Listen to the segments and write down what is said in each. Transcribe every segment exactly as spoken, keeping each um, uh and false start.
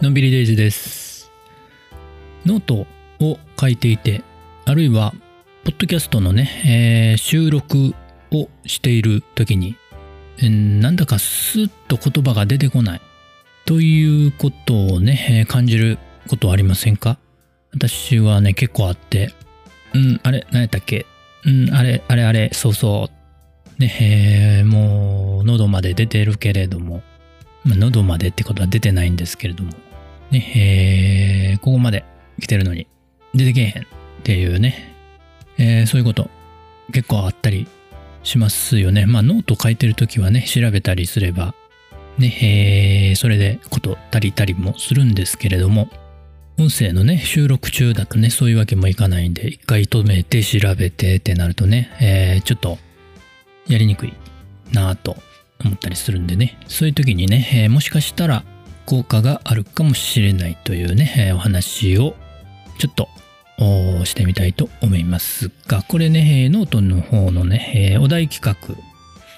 のんびりデイジです。ノートを書いていて、あるいはポッドキャストのね、えー、収録をしている時に、えー、なんだかスッと言葉が出てこないということをね、えー、感じることはありませんか？私はね結構あって、うんあれ何やったっけ、うんあれあれあれそうそうね、えー、もう喉まで出てるけれども、まあ、喉までってことは出てないんですけれども。ねえー、ここまで来てるのに出てけえへんっていうね、えー、そういうこと結構あったりしますよね。まあノート書いてるときはね調べたりすればね、えー、それでこと足りたりもするんですけれども、音声のね収録中だとねそういうわけもいかないんで、一回止めて調べてってなるとね、えー、ちょっとやりにくいなぁと思ったりするんでね、そういう時にね、えー、もしかしたら効果があるかもしれないというね、えー、お話をちょっとしてみたいと思いますが、これね、えー、ノートの方のね、えー、お題企画、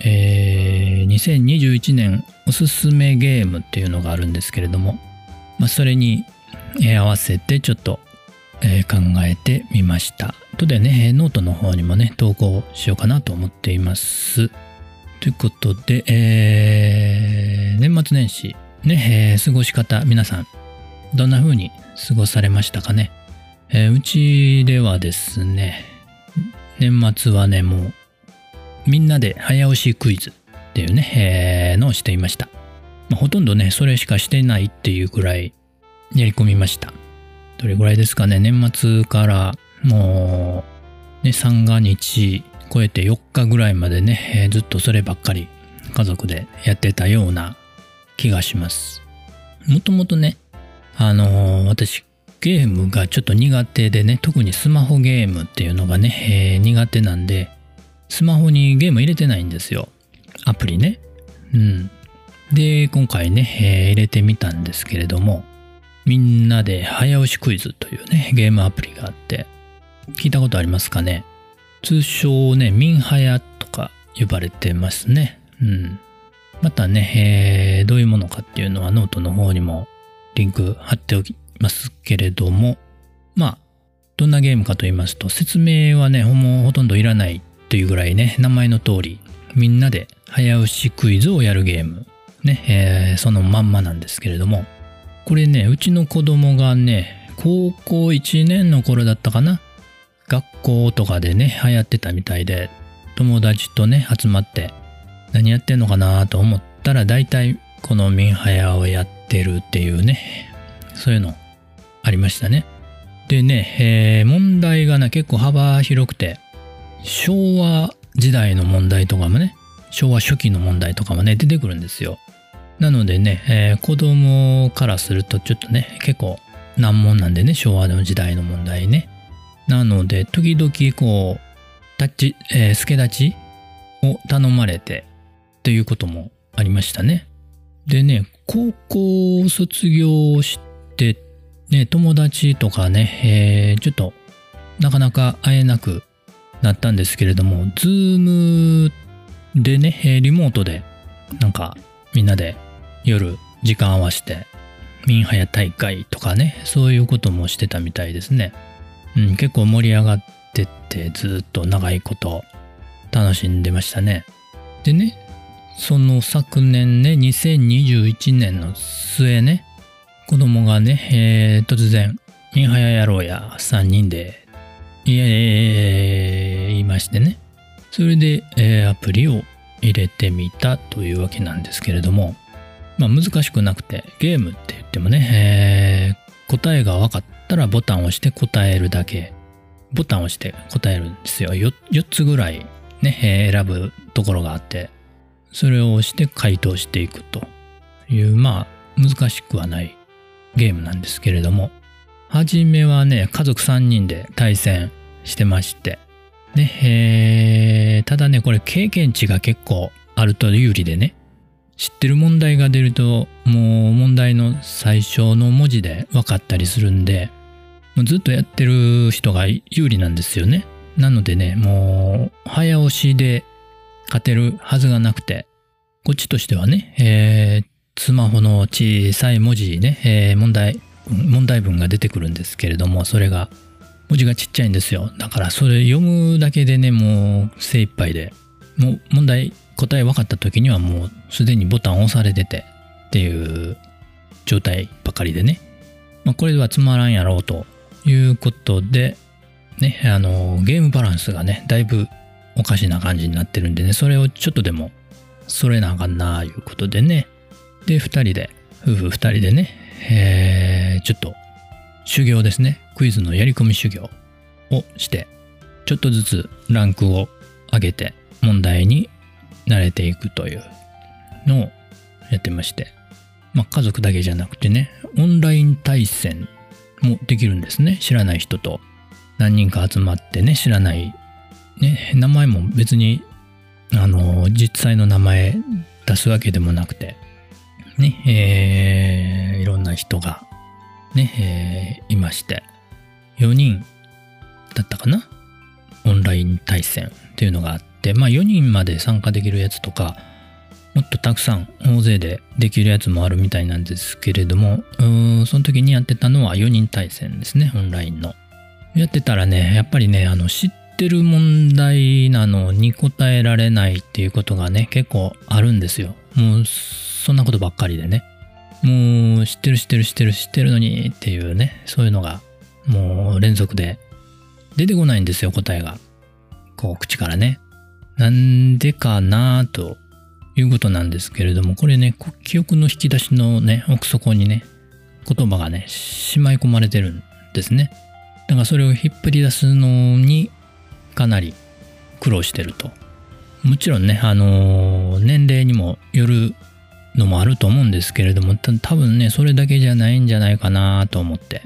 えー、にせんにじゅういちねんおすすめゲームっていうのがあるんですけれども、まあ、それに、えー、合わせてちょっと、えー、考えてみました。とでね、ノートの方にもね、投稿しようかなと思っています。ということで、えー、年末年始ね、えー、過ごし方、皆さんどんな風に過ごされましたかね、えー、うちではですね、年末はねもうみんなで早押しクイズっていうね、えー、のをしていました、まあ、ほとんどねそれしかしてないっていうくらいやり込みました。どれぐらいですかね、年末からもうね三が日超えてよっかぐらいまでね、えー、ずっとそればっかり家族でやってたような気がします。もともとね、あのー、私ゲームがちょっと苦手でね、特にスマホゲームっていうのがね、えー、苦手なんで、スマホにゲーム入れてないんですよ。アプリね。うん。で、今回ね、えー、入れてみたんですけれども、みんなで早押しクイズというね、ゲームアプリがあって、聞いたことありますかね？通称ね、ミンハヤとか呼ばれてますね。うん。またね、えー、どういうものかっていうのはノートの方にもリンク貼っておきますけれども、まあどんなゲームかと言いますと、説明はねもうほとんどいらないというぐらいね、名前の通りみんなで早押しクイズをやるゲームね、えー、そのまんまなんですけれども、これねうちの子供がね高校いちねんの頃だったかな、学校とかでね流行ってたみたいで、友達とね集まって何やってんのかなと思ったら、大体このミンハヤをやってるっていうね、そういうのありましたね。でね、えー、問題がな結構幅広くて、昭和時代の問題とかもね、昭和初期の問題とかもね出てくるんですよ。なのでね、えー、子供からするとちょっとね結構難問なんでね、昭和の時代の問題ね。なので時々こうタッチ、えー、助立ちを頼まれてということもありましたね。でね、高校を卒業して、ね、友達とかね、えー、ちょっとなかなか会えなくなったんですけれども、ズームでね、リモートでなんかみんなで夜時間合わせてミンハヤ大会とかね、そういうこともしてたみたいですね。うん、結構盛り上がってて、ずっと長いこと楽しんでましたね。でね、その昨年ね、にせんにじゅういちねんの末ね、子供がね、えー、突然ミンハヤやろうやさんにんでいやいやいや言いましてね、それで、えー、アプリを入れてみたというわけなんですけれども、まあ難しくなくて、ゲームって言ってもね、えー、答えが分かったらボタンを押して答えるだけ、ボタンを押して答えるんですよ。よっつぐらいね、選ぶところがあって、それを押して回答していくという、まあ難しくはないゲームなんですけれども、初めはね家族さんにんで対戦してましてね、えー、ただねこれ経験値が結構あると有利でね、知ってる問題が出るともう問題の最初の文字で分かったりするんで、もうずっとやってる人が有利なんですよね。なのでね、もう早押しで勝てるはずがなくて、こっちとしてはね、えー、スマホの小さい文字ね、えー、問題問題文が出てくるんですけれども、それが文字がちっちゃいんですよ。だからそれ読むだけでね、もう精一杯で、もう問題答え分かった時にはもうすでにボタンを押されててっていう状態ばかりでね、まあ、これではつまらんやろうということでね、あのゲームバランスがねだいぶおかしな感じになってるんでね、それをちょっとでもそれなあかんなあいうことでね、でふたりで夫婦ふたりでね、えー、ちょっと修行ですね、クイズのやり込み修行をしてちょっとずつランクを上げて問題に慣れていくというのをやってまして、まあ、家族だけじゃなくてね、オンライン対戦もできるんですね。知らない人と何人か集まってね、知らない、ね、名前も別にあの実際の名前出すわけでもなくてね、えー、いろんな人がね、えー、いましてよにんだったかな、オンライン対戦っていうのがあって、まあよにんまで参加できるやつとか、もっとたくさん大勢でできるやつもあるみたいなんですけれども、うーんその時にやってたのはよにん対戦ですね。オンラインのやってたらね、やっぱりね、あの知ってる問題なのに答えられないっていうことがね結構あるんですよ。もうそんなことばっかりでね、もう知ってる知ってる知ってる知ってるのにっていうね、そういうのがもう連続で出てこないんですよ、答えがこう口からね。なんでかなということなんですけれども、これね記憶の引き出しのね奥底にね言葉がねしまい込まれてるんですね。だからそれを引っ張り出すのにかなり苦労してると。もちろんね、あのー、年齢にもよるのもあると思うんですけれども、た多分ねそれだけじゃないんじゃないかなと思って。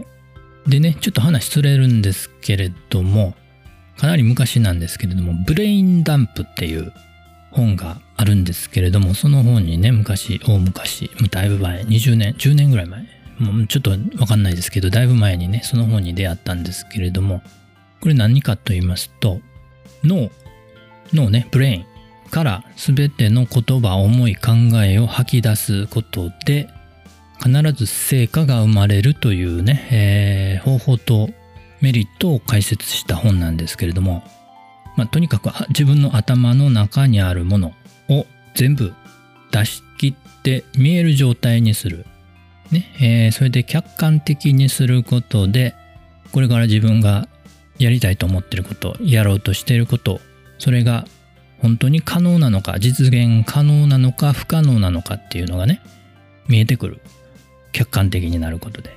でね、ちょっと話ずれるんですけれども、かなり昔なんですけれども、ブレインダンプっていう本があるんですけれども、その本にね昔大昔だいぶ前にじゅうねんじゅうねんぐらい前、もうちょっと分かんないですけどだいぶ前にねその本に出会ったんですけれども、これ何かと言いますと、脳脳ねブレインから全ての言葉、思い、考えを吐き出すことで必ず成果が生まれるというね、えー、方法とメリットを解説した本なんですけれども、まあ、とにかく自分の頭の中にあるものを全部出し切って見える状態にする、ねえー、それで客観的にすることで、これから自分がやりたいと思ってること、やろうとしていること、それが本当に可能なのか、実現可能なのか不可能なのかっていうのがね見えてくる。客観的になることで、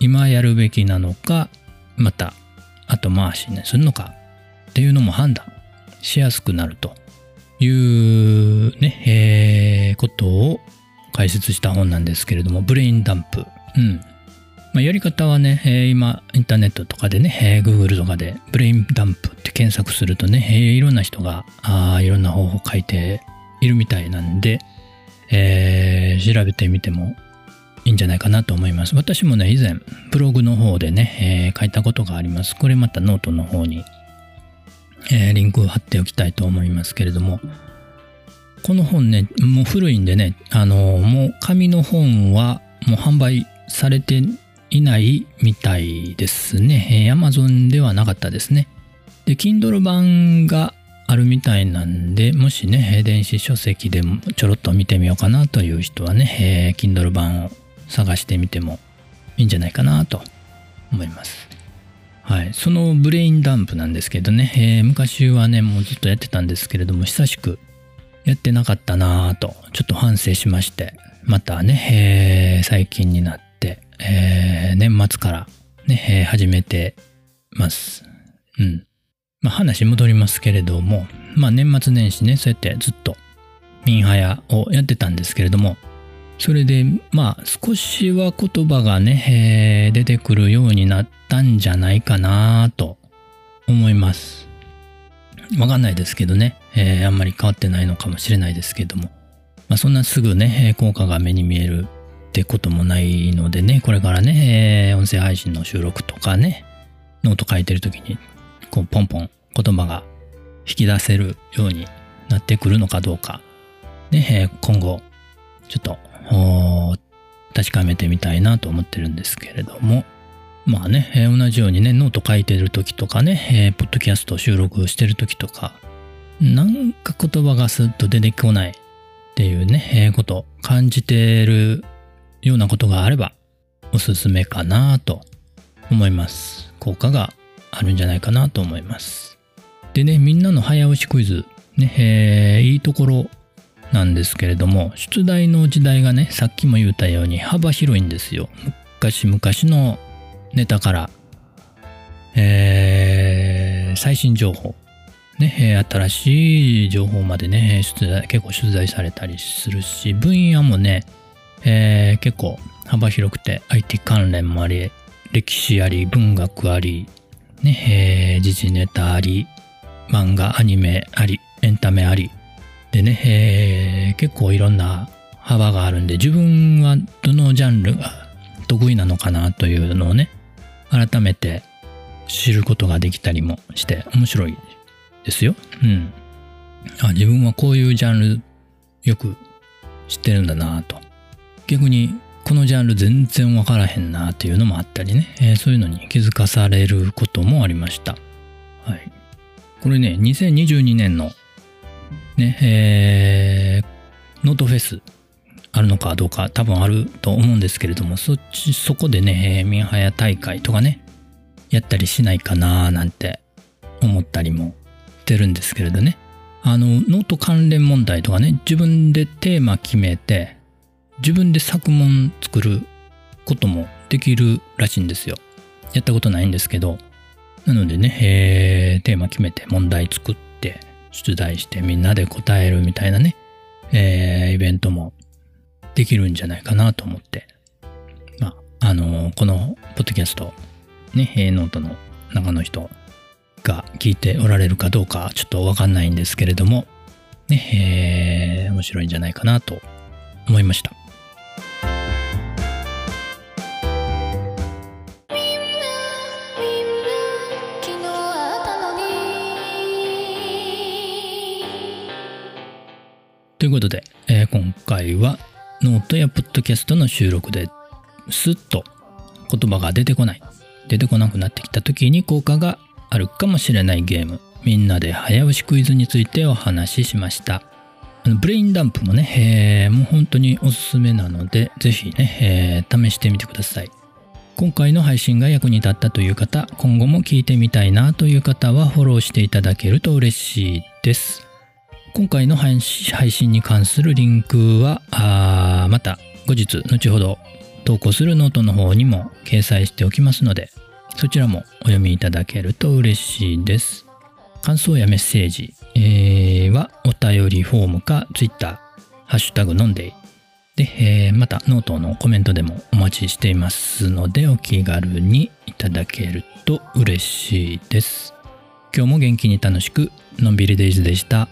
今やるべきなのか、また後回しにするのかっていうのも判断しやすくなるというね、えー、ことを解説した本なんですけれども、ブレインダンプ、うんまあ、やり方はね、えー、今インターネットとかでね、えー、Google とかでブレインダンプって検索するとね、えー、いろんな人があいろんな方法を書いているみたいなんで、えー、調べてみてもいいんじゃないかなと思います。私もね以前ブログの方でね、えー、書いたことがあります。これまたノートの方に、えー、リンクを貼っておきたいと思いますけれども、この本ねもう古いんでね、あのー、もう紙の本はもう販売されていないみたいですね、えー、Amazon ではなかったですね。で Kindle 版があるみたいなんで、もしね電子書籍でもちょろっと見てみようかなという人はね、えー、Kindle 版を探してみてもいいんじゃないかなと思います。はい、そのブレインダンプなんですけどね、えー、昔はねもうずっとやってたんですけれども、久しくやってなかったなぁとちょっと反省しまして、またね、えー、最近になって、えー、年末からね、えー、始めてます。うん。まあ話戻りますけれども、まあ年末年始ねそうやってずっとミンハヤをやってたんですけれども、それでまあ少しは言葉がね、えー、出てくるようになったんじゃないかなと思います。わかんないですけどね、えー、あんまり変わってないのかもしれないですけども、まあ、そんなすぐね効果が目に見えるってこともないのでね、これからね、えー、音声配信の収録とかねノート書いてるときにこうポンポン言葉が引き出せるようになってくるのかどうかね、えー、今後ちょっと確かめてみたいなと思ってるんですけれども、まあね、えー、同じようにね、ノート書いてる時とかね、えー、ポッドキャスト収録してる時とか、なんか言葉がスッと出てこないっていうね、えー、こと感じてるようなことがあればおすすめかなと思います。効果があるんじゃないかなと思います。でね、みんなの早押しクイズね、えー、いいところなんですけれども、出題の時代がね、さっきも言ったように幅広いんですよ。昔々のネタから、えー、最新情報、ね、新しい情報までね、出題結構出題されたりするし、分野もね、えー、結構幅広くて アイティー 関連もあり、歴史あり、文学あり、ね、えー、時事ネタあり、漫画アニメあり、エンタメありでね、えー、結構いろんな幅があるんで、自分はどのジャンルが得意なのかなというのをね、改めて知ることができたりもして面白いですよ。うん。あ、自分はこういうジャンルよく知ってるんだなと。逆にこのジャンル全然わからへんなというのもあったりね、えー、そういうのに気づかされることもありました。はい。これね、にせんにじゅうにねんのね、えー、ノートフェスあるのかどうか多分あると思うんですけれども、そっちそこでね、ミンハヤ大会とかね、やったりしないかななんて思ったりもしてるんですけれどね、あのノート関連問題とかね、自分でテーマ決めて自分で作文作ることもできるらしいんですよ。やったことないんですけど、なのでね、えー、テーマ決めて問題作って出題してみんなで答えるみたいなね、えー、イベントもできるんじゃないかなと思って、まあ、あのー、このポッドキャスト、ね、えー、ノートの中の人が聞いておられるかどうかちょっとわかんないんですけれども、ね、えー、面白いんじゃないかなと思いました。ということで、えー、今回はノートやポッドキャストの収録でスッと言葉が出てこない、出てこなくなってきた時に効果があるかもしれないゲーム、みんなで早押しクイズについてお話ししました。あのブレインダンプもね、えー、もう本当におすすめなので、ぜひね、えー、試してみてください。今回の配信が役に立ったという方、今後も聞いてみたいなという方はフォローしていただけると嬉しいです。今回の配信に関するリンクはあまた後日後ほど投稿するノートの方にも掲載しておきますので、そちらもお読みいただけると嬉しいです。感想やメッセージ、えー、はお便りフォームかツイッターハッシュタグのんでいで、えー、またノートのコメントでもお待ちしていますので、お気軽にいただけると嬉しいです。今日も元気に楽しくのんびりデイズでした。